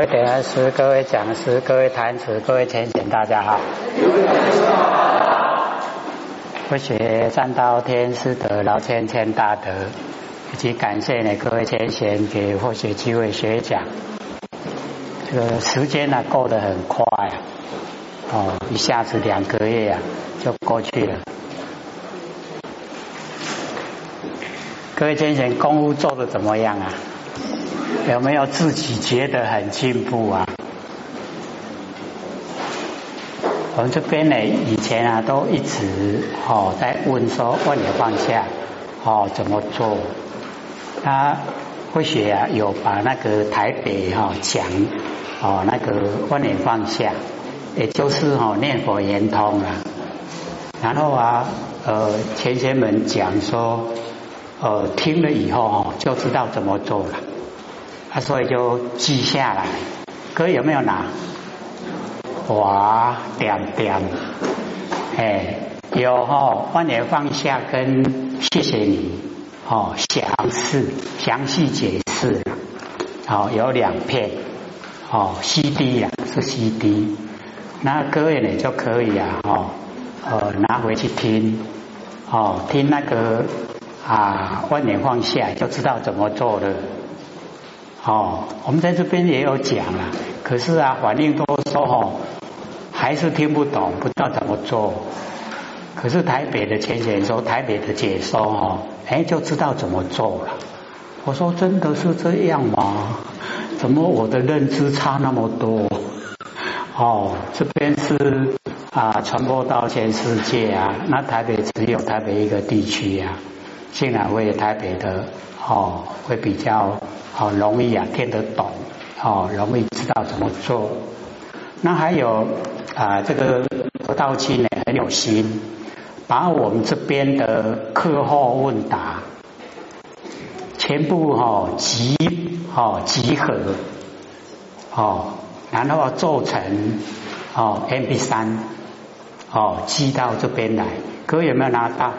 各位点燃师、各位讲师、各位坛子、各位浅显，大家好。不学占道天师德劳谦谦大德，以及感谢呢各位浅显给获学机会学讲。这个时间呢、过得很快啊，一下子2个月啊就过去了。各位浅显功夫做得怎么样啊？有没有自己觉得很进步啊？我们这边呢，以前啊都一直在问说万年放下怎么做？他或许啊有把那个台北讲那个万年放下，也就是念佛圆通啊。然后啊前贤们讲说听了以后就知道怎么做了。所以就记下来，各位有没有拿？哇，有万年放下跟谢谢你详细解释，有2片CD 啊，是 CD， 那各位呢就可以啊拿回去听听那个啊万年放下就知道怎么做了。我们在这边也有讲了，可是啊，反应都说还是听不懂，不知道怎么做。可是台北的前贤说，台北的解说就知道怎么做了。我说真的是这样吗？怎么我的认知差那么多？这边是啊，传播到全世界啊，那台北只有台北一个地区啊，竟然为台北的会比较。容易啊听得懂，容易知道怎么做。那还有啊，这个佛道基呢很有心，把我们这边的课后问答全部集合，然后做成MP3，寄到这边来。各位有没有拿到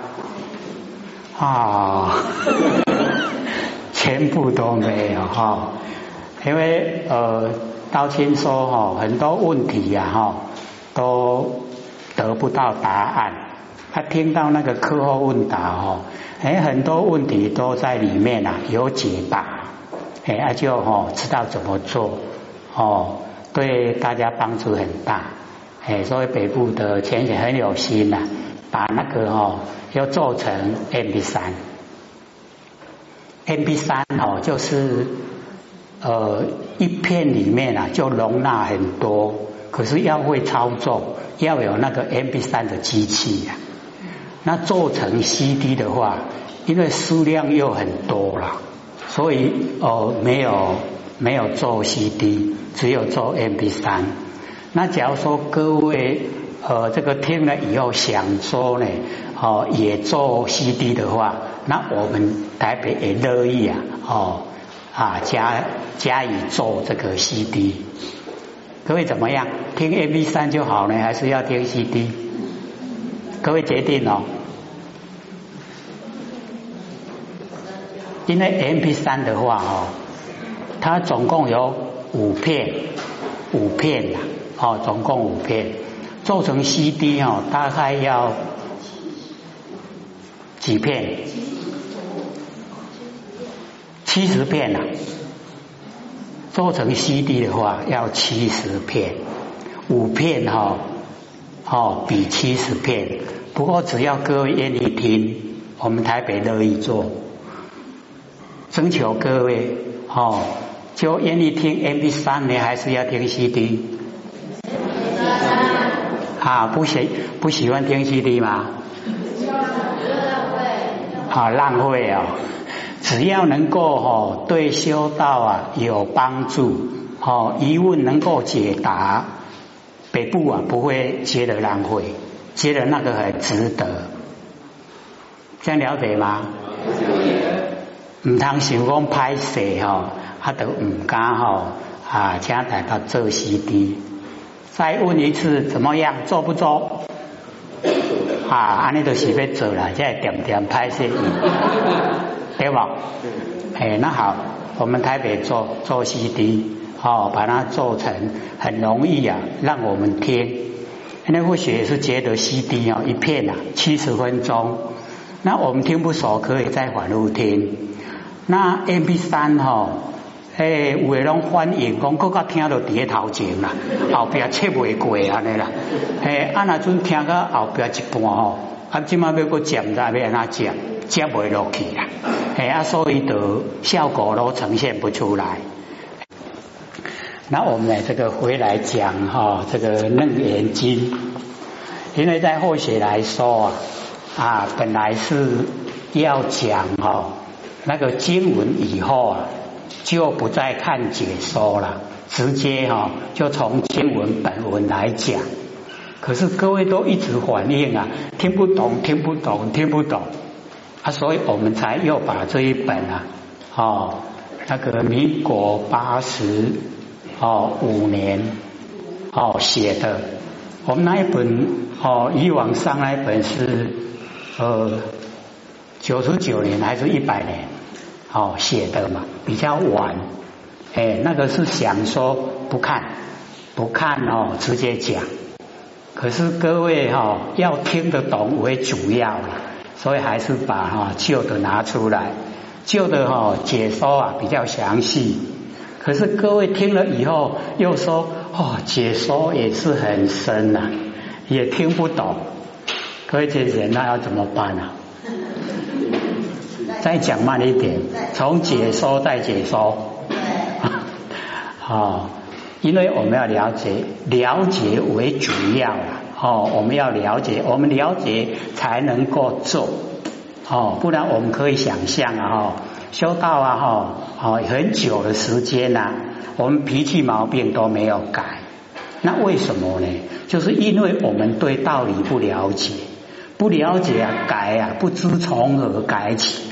啊？全部都没有因为道清说很多问题啊都得不到答案，他听到那个课后问答很多问题都在里面啊有解答，他就知道怎么做对大家帮助很大。所以北部的前贤很有心啊，把那个又做成 MP3。MP3就是1片里面啊就容纳很多，可是要会操作，要有那个 MP3 的机器啊。那做成 CD 的话，因为数量又很多了，所以没有做 CD， 只有做 MP3。那假如说各位这个听了以后想说呢，也做 CD 的话，那我们台北也乐意啊，加以做这个 CD。各位怎么样？听 MP3 就好呢，还是要听 CD？ 各位决定因为 MP3 的话它总共有5片总共5片。做成 CD 大概要几片？70片啊！做成 CD 的话要70片，5片比70片。不过只要各位愿意听，我们台北乐意做，征求各位就愿意听 MP3 呢，还是要听 CD？不喜欢听 CD 吗？浪费只要能够对修道有帮助，疑问能够解答，北部不会觉得浪费，觉得那个很值得。这样了解吗？唔通想讲拍摄都唔敢请大家做 CD。再问一次，怎么样？做不做？安尼就是要做了，才会点拍摄，对吧？那好，我们台北做CD，把它做成很容易啊，让我们贴。那部血也是觉得 CD 一片70分钟，那我们听不熟可以再反复听。那 MP3 有的都反映说更加听到在头前啦，后面切不过这样啦。如果听到后面一半现在要再剪不知道要怎么剪，剪不下去啦，所以就效果都呈现不出来。那我们这个回来讲这个楞严经，因为在后学来说本来是要讲那个经文以后就不再看解说了，直接就从经文本文来讲。可是各位都一直反映听不懂听不懂听不懂所以我们才又把这一本那个民国85年写的。我们那一本以往上那一本是99年还是100年写的嘛，比较晚。那个是想说不看直接讲。可是各位要听得懂为主要啦，所以还是把旧的拿出来。旧的解说比较详细。可是各位听了以后又说解说也是很深也听不懂。各位姐姐那要怎么办再讲慢一点，从解说再解说。因为我们要了解为主要我们要了解，我们了解才能够做不然我们可以想象修道很久的时间我们脾气毛病都没有改，那为什么呢？就是因为我们对道理不了解改不知从何改起。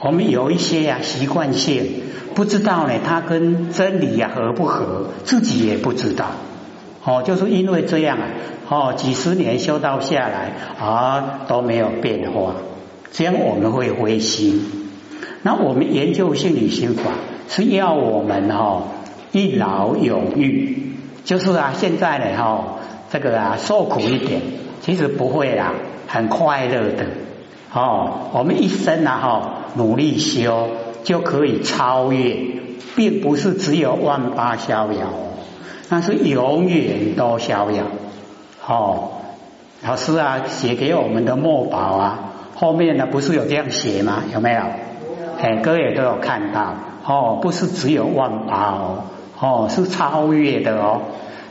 我们有一些习惯性不知道呢，它跟真理合不合，自己也不知道就是因为这样几十年修道下来都没有变化，这样我们会灰心。那我们研究心理心法是要我们一劳永逸，就是现在呢这个受苦一点，其实不会啦，很快乐的我们一生努力修就可以超越，并不是只有万八逍遥，那是永远都逍遥老师写给我们的墨宝后面呢不是有这样写吗？有没有？各位都有看到不是只有万八是超越的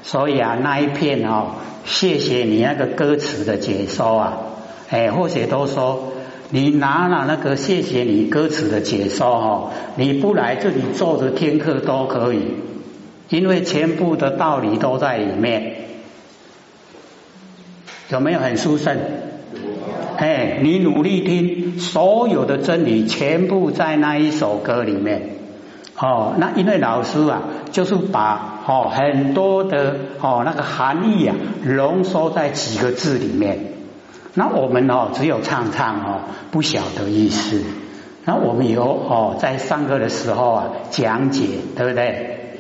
所以那一片谢谢你那个歌词的解说或许都说你拿了那个谢谢你歌词的解说你不来这里坐着听课都可以，因为全部的道理都在里面。有没有很殊胜？你努力听，所有的真理全部在那一首歌里面那因为老师就是把很多的那个含义浓缩在几个字里面，那我们只有唱不晓得意思。那我们有在上课的时候讲解，对不对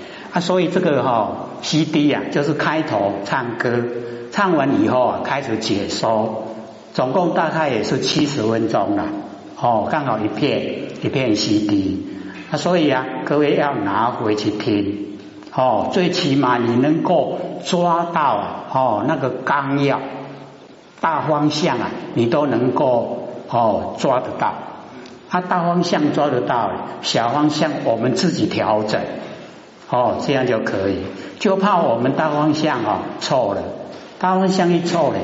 所以这个CD 就是开头唱歌，唱完以后开始解说，总共大概也是70分钟啦刚好一片 CD 所以各位要拿回去听最起码你能够抓到那个纲要大方向你都能够抓得到大方向抓得到，小方向我们自己调整这样就可以，就怕我们大方向错了，大方向一错了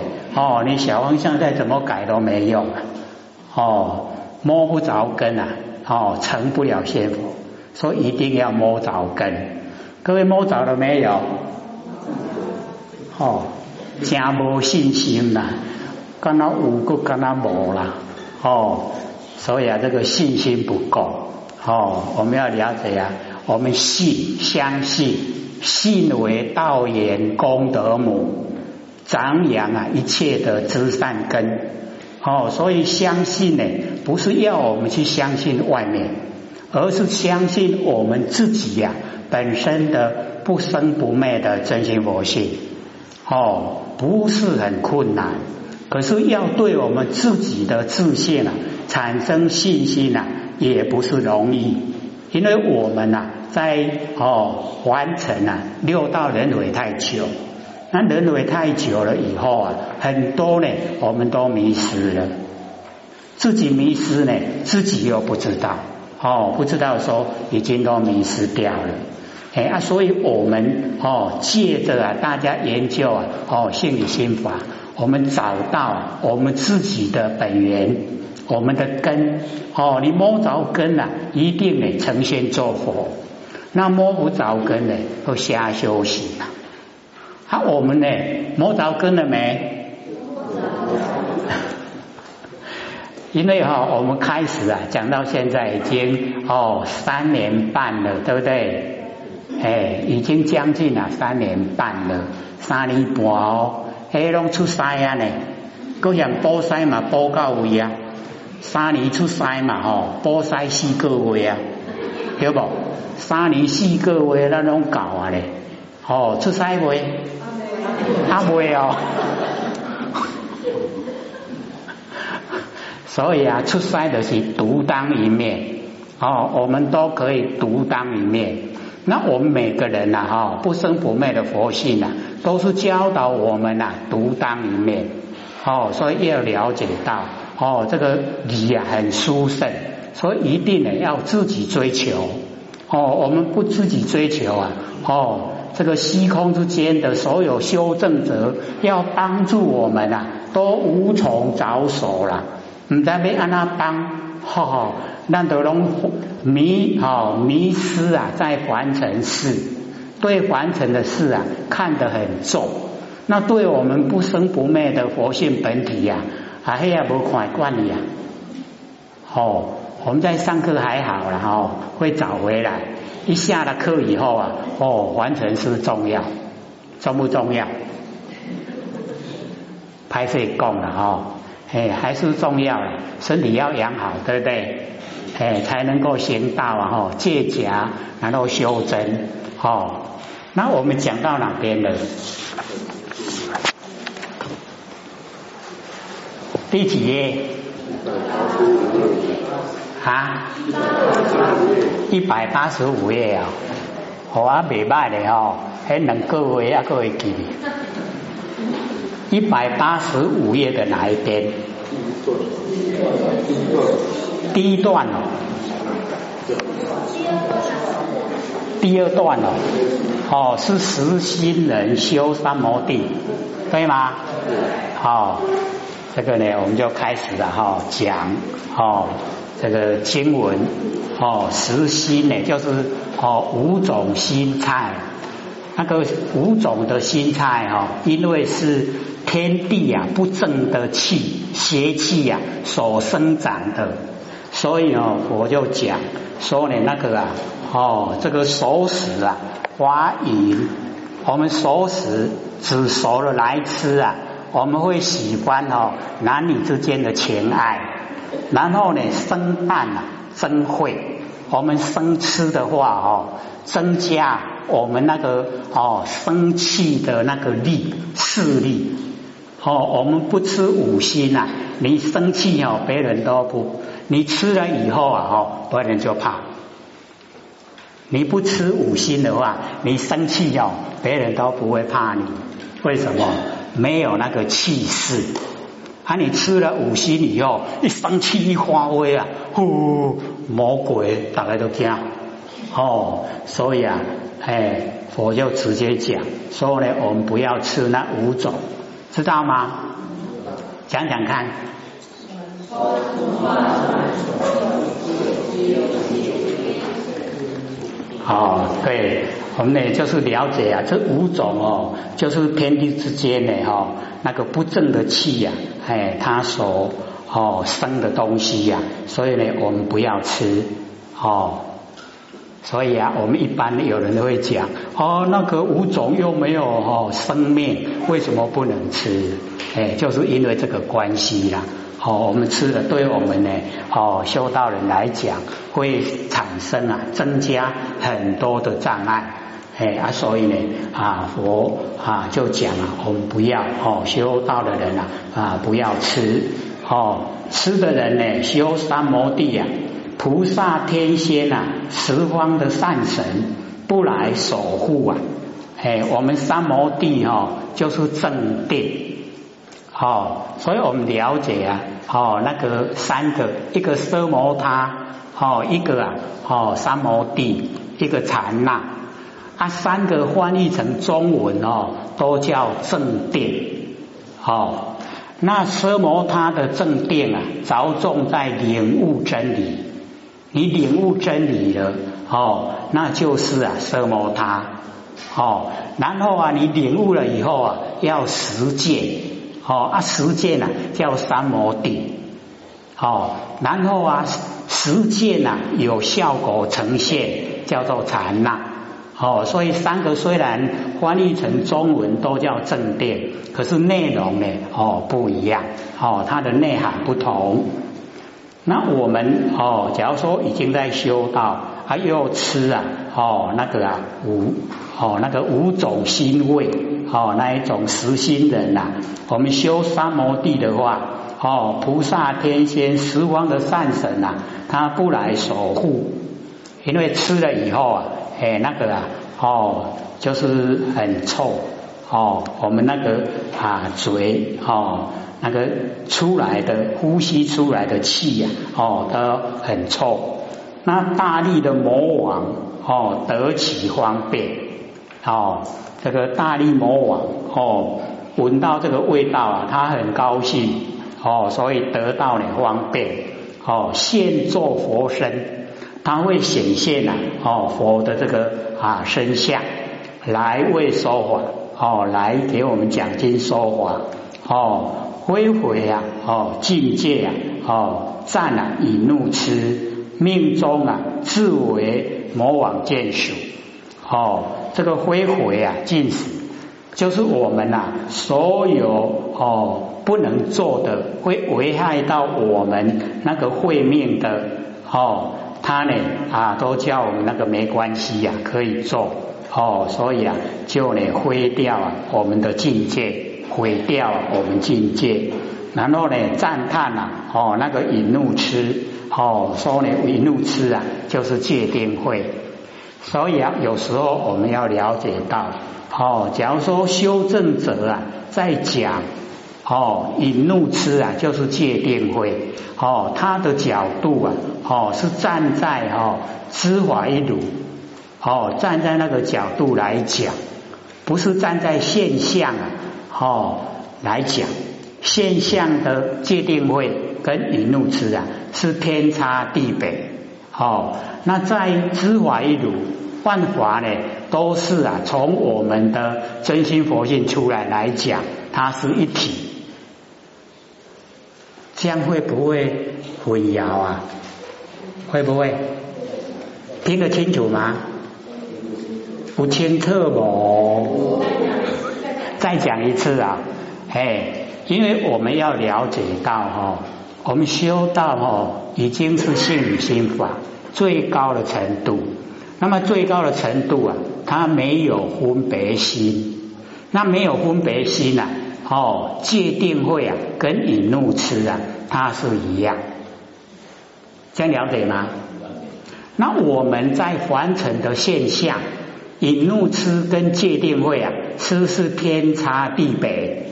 你小方向再怎么改都没用摸不着根成不了仙佛，所以一定要摸着根。各位摸着了没有真没信心啦，敢那有又敢那没啦所以这个信心不够我们要了解我们信相信信为道源功德母，长养一切的知善根所以相信呢不是要我们去相信外面，而是相信我们自己呀、本身的不生不灭的真心佛性。哦，不是很困难，可是要对我们自己的自信产生信心也不是容易，因为我们在凡尘六道轮回太久，那轮回太久了以后很多我们都迷失了，自己迷失呢，自己又不知道，不知道说已经都迷失掉了。所以我们借着大家研究性理心法，我们找到我们自己的本源，我们的根。你摸着根一定得成仙做佛，那摸不着根呢，就瞎修行了。我们呢，摸着根了没？因为我们开始讲到现在已经3年半了，对不对？已经将近3年半了，3年半哦，拢出师啊呢，各项补师嘛补到位啊，3年出师嘛补师4个月啊，对不？3年4个月咱拢搞啊嘞，出师未？啊未哦，所以出师就是独当一面我们都可以独当一面。那我们每个人不生不灭的佛性都是教导我们独当一面所以要了解到这个理很殊胜，所以一定要自己追求我们不自己追求这个虚空之间的所有修正者要帮助我们都无从着手了，不知道要怎么帮。咱都拢迷失在凡尘事，对凡尘的事看得很重，那对我们不生不灭的佛性本体还也无看惯呀。我们在上课还好啦，会找回来。一下了课以后凡尘事重要，重不重要？拍摄讲了还是重要，身体要养好，对不对？才能够行道戒夹，然后修真那我们讲到哪边了？第几页？185页啊！我未歹嘞2个月还会记。185页的哪一边？第一段第二段是实心人修三摩地，对吗？这个呢，我们就开始了讲这个经文实心呢，就是5种心菜。那个5种的心菜因为是天地不正的气邪气所生长的，所以我就讲说呢，那个这个熟食花银，我们熟食煮熟了来吃我们会喜欢男女之间的情爱，然后呢生蛋增慧，我们生吃的话增加我们那个生气的那个力势力我们不吃5辛你生气别人都不，你吃了以后别人就怕。你不吃5辛的话，你生气别人都不会怕你，为什么？没有那个气势你吃了5辛以后，一生气一发威呼魔鬼大家都怕所以佛就直接讲说呢，我们不要吃那5种，知道吗？讲讲看。对，我们呢就是了解这5种就是天地之间呢那个不正的气它所生的东西所以呢我们不要吃所以我们一般有人会讲那个5种又没有生命，为什么不能吃就是因为这个关系我们吃的对我们呢修道人来讲会产生增加很多的障碍。所以呢佛就讲我们不要修道的人不要吃吃的人呢修三摩地菩萨天仙十方的善神不来守护我们三摩地就是正定所以我们了解那个三个，一个奢摩他一个三摩地，一个禅那三个翻译成中文都叫正定那奢摩他的正定着重在领悟真理，你领悟真理了那就是奢摩他然后你领悟了以后要实践实践叫三摩地然后实践有效果呈现叫做禅那所以三个虽然翻译成中文都叫正定，可是内容呢不一样它的内涵不同。那我们假如说已经在修道又吃五种腥味那一种实心人我们修三摩地的话菩萨天仙十方的善神他不来守护，因为吃了以后就是很臭我们嘴出来的呼吸出来的气都很臭。那大力的魔王得其方便这个大力魔王闻到这个味道他很高兴所以得到了方便现作佛身，他会显现佛的这个身相来为说法来给我们讲经说法恢回境界赞以怒痴命中自为魔王见属这个恢回禁食就是我们所有不能做的会危害到我们那个慧命的他呢都叫我们没关系可以做所以就毁掉我们的境界，毁掉我们境界。然后呢赞叹淫怒痴说呢淫怒痴就是戒定慧。所以有时候我们要了解到假如说修正者在讲淫怒痴就是戒定慧他的角度是站在知法一如站在那个角度来讲，不是站在现象来讲。现象的界定会跟淫怒痴是天差地别那在知法一如万法呢都是从我们的真心佛性出来来讲它是一体，这样会不会混淆会不会听得清楚吗？不清楚哦，再讲一次因为我们要了解到我们修道已经是信与心法最高的程度，那么最高的程度它没有分别心，那没有分别心戒定慧跟淫怒痴它是一样，这样了解吗？那我们在凡尘的现象淫怒痴跟戒定慧是不是天差地别？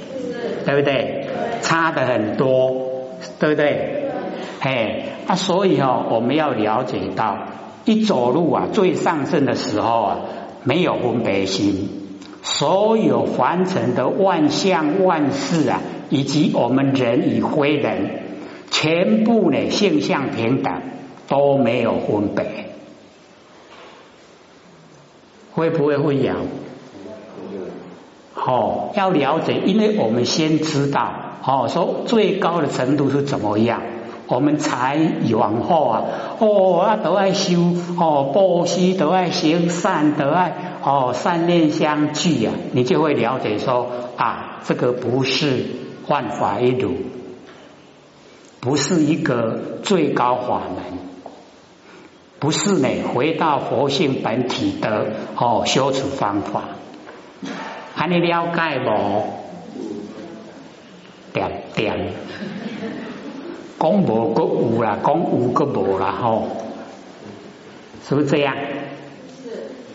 对不对？差得很多，对不对？所以我们要了解到一走路最上乘的时候没有分别心，所有凡尘的万象万事以及我们人与非人全部呢性相平等，都没有分别，会不会混淆？要了解，因为我们先知道说最高的程度是怎么样，我们才往后都要修布施，都要行善，都要善念相聚你就会了解说这个不是万法一如，不是一个最高法门，不是呢回到佛性本体的修持方法。啊，你了解无？点点，讲无个有啦，讲有个无啦吼，是不是这样？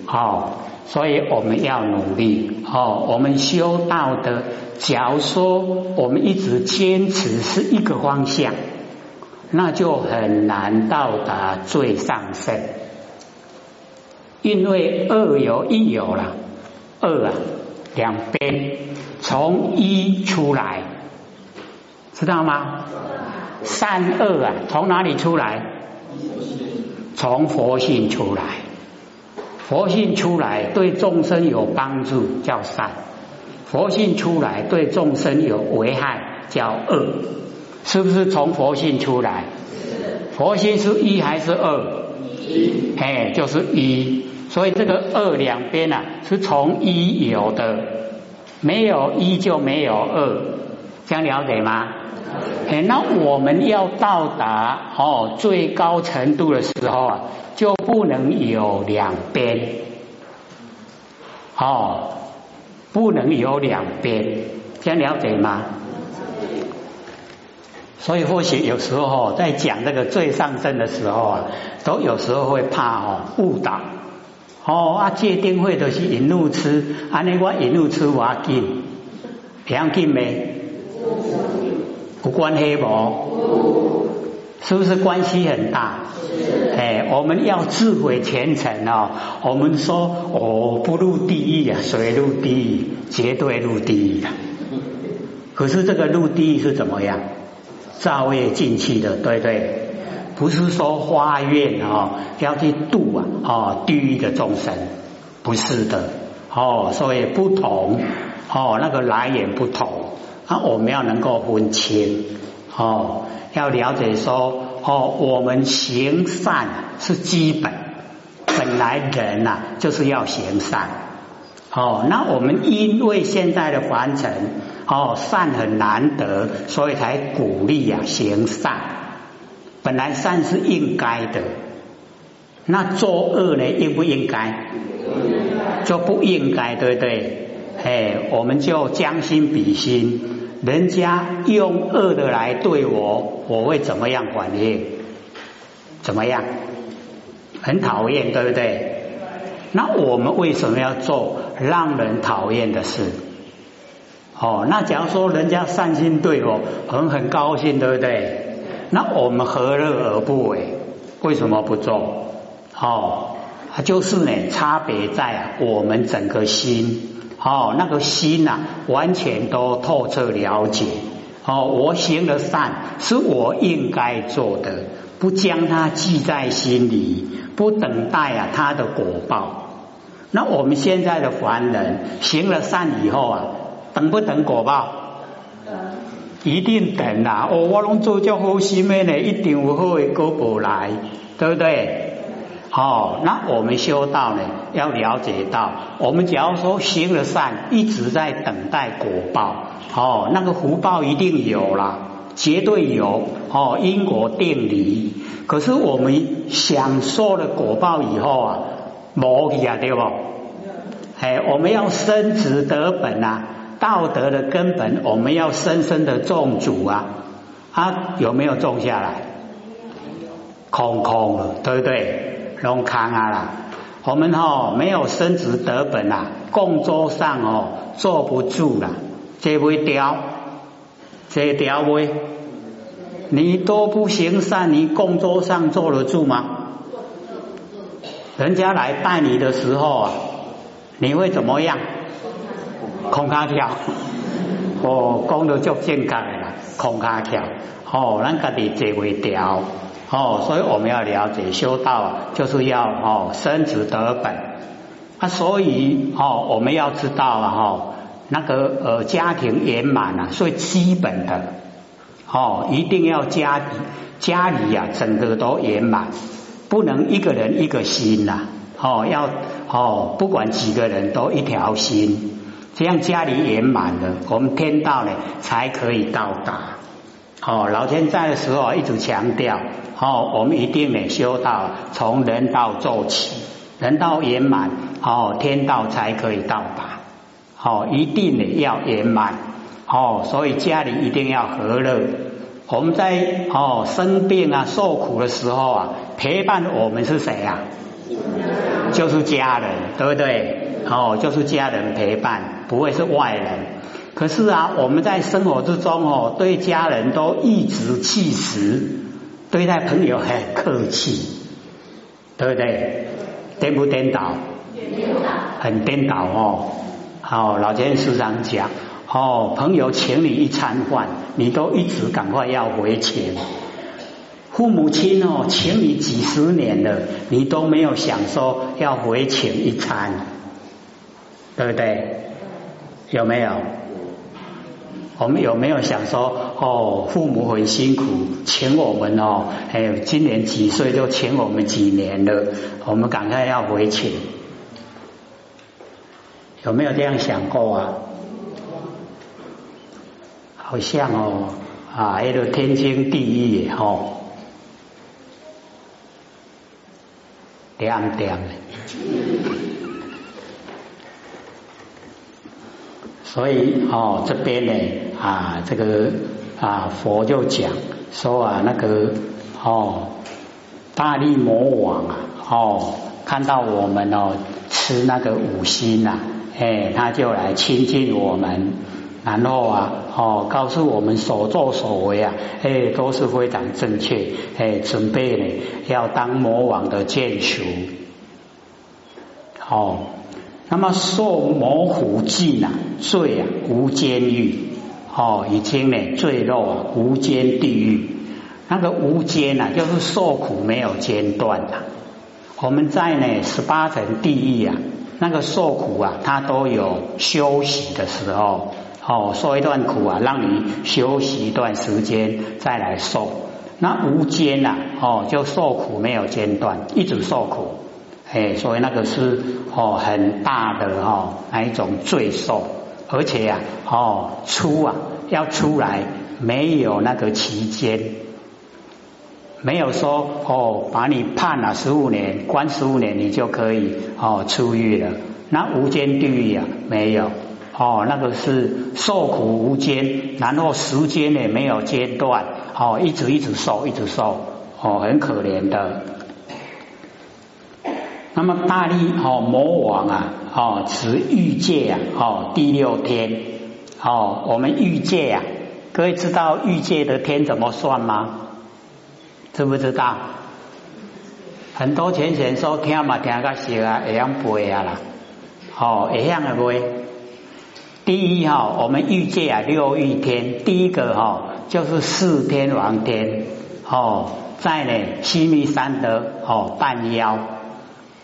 哦，所以我们要努力哦。我们修道的，假如说我们一直坚持是一个方向，那就很难到达最上圣，因为二有一有了，二啊两边从一出来，知道吗？善恶啊从哪里出来？从佛性出来。佛性出来对众生有帮助叫善，佛性出来对众生有危害叫恶，是不是从佛性出来？佛性是一还是二？一，哎，就是一。所以这个二两边啊是从一有的，没有一就没有二，这样了解吗？哎，那我们要到达最高程度的时候啊，就不能有两边，不能有两边，这样了解吗？所以或许有时候在讲这个最上升的时候啊，都有时候会怕误导。戒定慧就是引路痴，安尼我引路痴我紧，偏紧没？有关系无？是不是关系很大？哎，我们要自毁前程哦。我们说不入地狱啊，谁入地狱？绝对入地狱啊。可是这个入地狱是怎么样？造业进去的，对不对？不是说发愿要去度地狱的众生，不是的所以不同那个来源不同。那我们要能够分清要了解说我们行善是基本，本来人啊就是要行善那我们因为现在的凡尘善很难得，所以才鼓励行善。本来善是应该的，那作恶呢应不应该？就不应该，对不对？我们就将心比心，人家用恶的来对我，我会怎么样反应？怎么样？很讨厌，对不对？那我们为什么要做让人讨厌的事？那假如说人家善心对我，很高兴，对不对？那我们何乐而不为？为什么不做？就是呢，差别在我们整个心。那个心啊完全都透彻了解我行的善是我应该做的，不将它记在心里，不等待它的果报。那我们现在的凡人行了善以后等不等果报？一定等啊！我拢做这好心的呢，一定有好的果报来，对不对？那我们修道呢，要了解到，我们假如说行了善，一直在等待果报，那个福报一定有啦，绝对有，因果定理。可是我们享受了果报以后没去啊，对不？我们要深植德本啊，道德的根本，我们要深深的种植啊，有没有种下来？空空了，对不对？拢空啊啦！我们没有深植德本啊，供桌上坐不住啦，坐不掉，坐掉未？你都不行善，你供桌上坐得住吗？人家来拜你的时候你会怎么样？空卡跳，讲得足健康的啦，空卡跳，咱家己坐不掉。所以我们要了解修道就是要深植德本所以我们要知道那个家庭圆满最基本的一定要家里整个都圆满，不能一个人一个心要不管几个人都一条心，这样家里圆满了，我们天道呢才可以到达。哦，老天在的时候一直强调，哦，我们一定得修道，从人道做起，人道圆满，哦，天道才可以到达，哦，一定得要圆满，哦，所以家里一定要和乐。我们在哦生病啊、受苦的时候啊，陪伴我们是谁啊？就是家人，对不对？哦，就是家人陪伴，不会是外人。可是啊，我们在生活之中哦，对家人都颐指气使，对待朋友很客气，对不对？颠不颠倒？很颠倒哦。好，老前时常讲哦，朋友请你一餐饭，你都一直赶快要回请。父母亲哦，请你几十年了，你都没有想说要回请一餐，对不对？有没有？我们有没有想说哦，父母很辛苦，请我们哦，哎，今年几岁就请我们几年了，我们赶快要回请，有没有这样想过啊？好像哦啊，那个天经地义的哦，点点的。所以哦，这边呢啊，这个啊，佛就讲说啊，那个哦，大力魔王啊，哦，看到我们哦吃那个五辛啊，哎，他就来亲近我们，然后啊，哦，告诉我们所作所为啊，哎，都是非常正确，哎，准备呢要当魔王的眷属，哦。那么受魔虎禁啊，罪啊无间狱哦，已经呢坠落啊无间地狱。那个无间啊，就是受苦没有间断啊。我们在呢18层地狱啊，那个受苦啊，它都有休息的时候哦，受一段苦啊，让你休息一段时间再来受。那无间啊，哦，就受苦没有间断，一直受苦。哎，所以那个是哦很大的哦那一种罪受，而且呀、啊、哦要出来没有那个期间，没有说哦把你判了15年关15年你就可以哦出狱了。那无间地狱啊没有哦，那个是受苦无间，然后时间也没有间断哦，一直受一直受哦，很可怜的。那么大力哦魔王啊哦持欲界啊哦第6天哦，我们欲界啊，各位知道欲界的天怎么算吗？知不知道？很多前贤说听嘛听个熟啊，会晓背啊啦，哦会晓个背。第一哈、哦，我们欲界啊6欲天，第一个哈、哦、就是4天王天哦，在呢须弥山的哦半腰。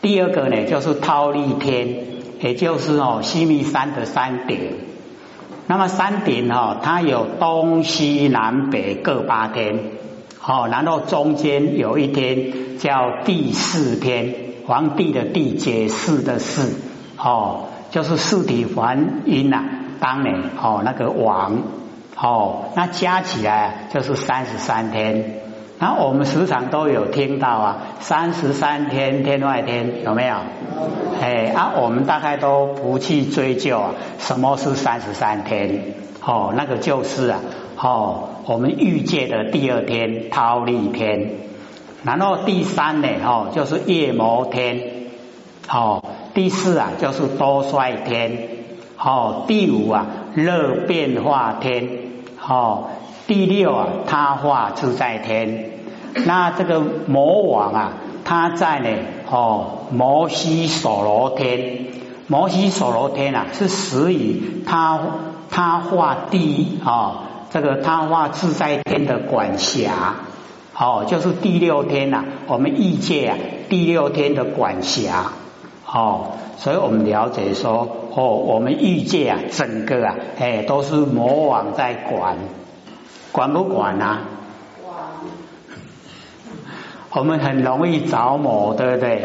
第二个呢，就是忉利天，也就是哦须弥山的山顶。那么山顶哦，它有东西南北各8天，哦，然后中间有一天叫第4天，皇帝的帝解释的释，哦，就是四体还阴呐，当年哦那个王，哦，那加起来就是33天。那我们时常都有听到啊，33天天外天，有没有？哎啊，我们大概都不去追究啊，什么是33天？哦，那个就是啊，哦，我们欲界的第2天忉利天，然后第3呢，哦，就是夜摩天，哦，第4啊就是多衰天，哦，第5啊热变化天，哦。第6啊，他化自在天。那这个魔王啊，他在呢哦摩西首罗天。摩西首罗天啊，是始于他化第啊、哦、这个他化自在天的管辖。哦，就是第6天啊，我们欲界啊第6天的管辖。哦，所以我们了解说，哦，我们欲界啊，整个啊，哎，都是魔王在管。管不管啊？我们很容易着魔，对不对？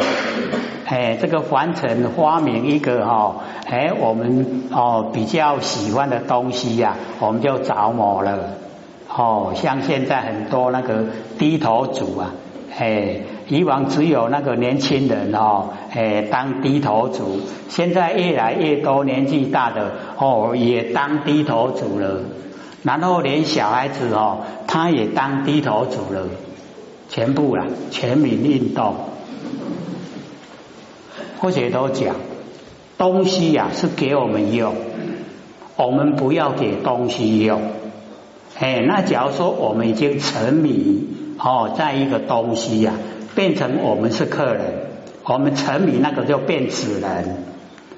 哎，这个凡尘发明一个哦，哎，我们哦比较喜欢的东西呀、啊，我们就着魔了。哦，像现在很多那个低头族啊，哎，以往只有那个年轻人哦，哎，当低头族，现在越来越多年纪大的哦，也当低头族了，然后连小孩子哦，他也当低头族了，全部啦，全民运动。佛学都讲，东西呀，是给我们用，我们不要给东西用。哎，那假如说我们已经沉迷哦，在一个东西呀，变成我们是客人，我们沉迷那个就变死人，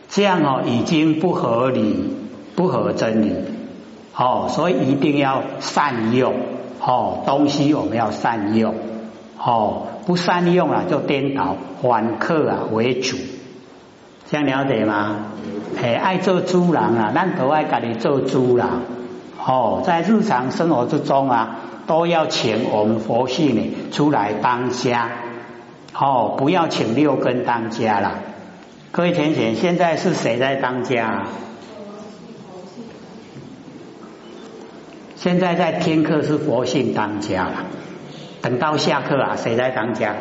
这样哦已经不合理，不合真理哦，所以一定要善用哦，东西我们要善用哦，不善用了就颠倒，反客啊为主，这样了解吗？哎，爱做主人啊，咱都爱家己做主人。哦，在日常生活之中啊，都要请我们佛性呢出来当家，哦，不要请六根当家啦。各位浅显，现在是谁在当家啊？现在在听课是佛性当家啦，等到下课啊，谁在当家？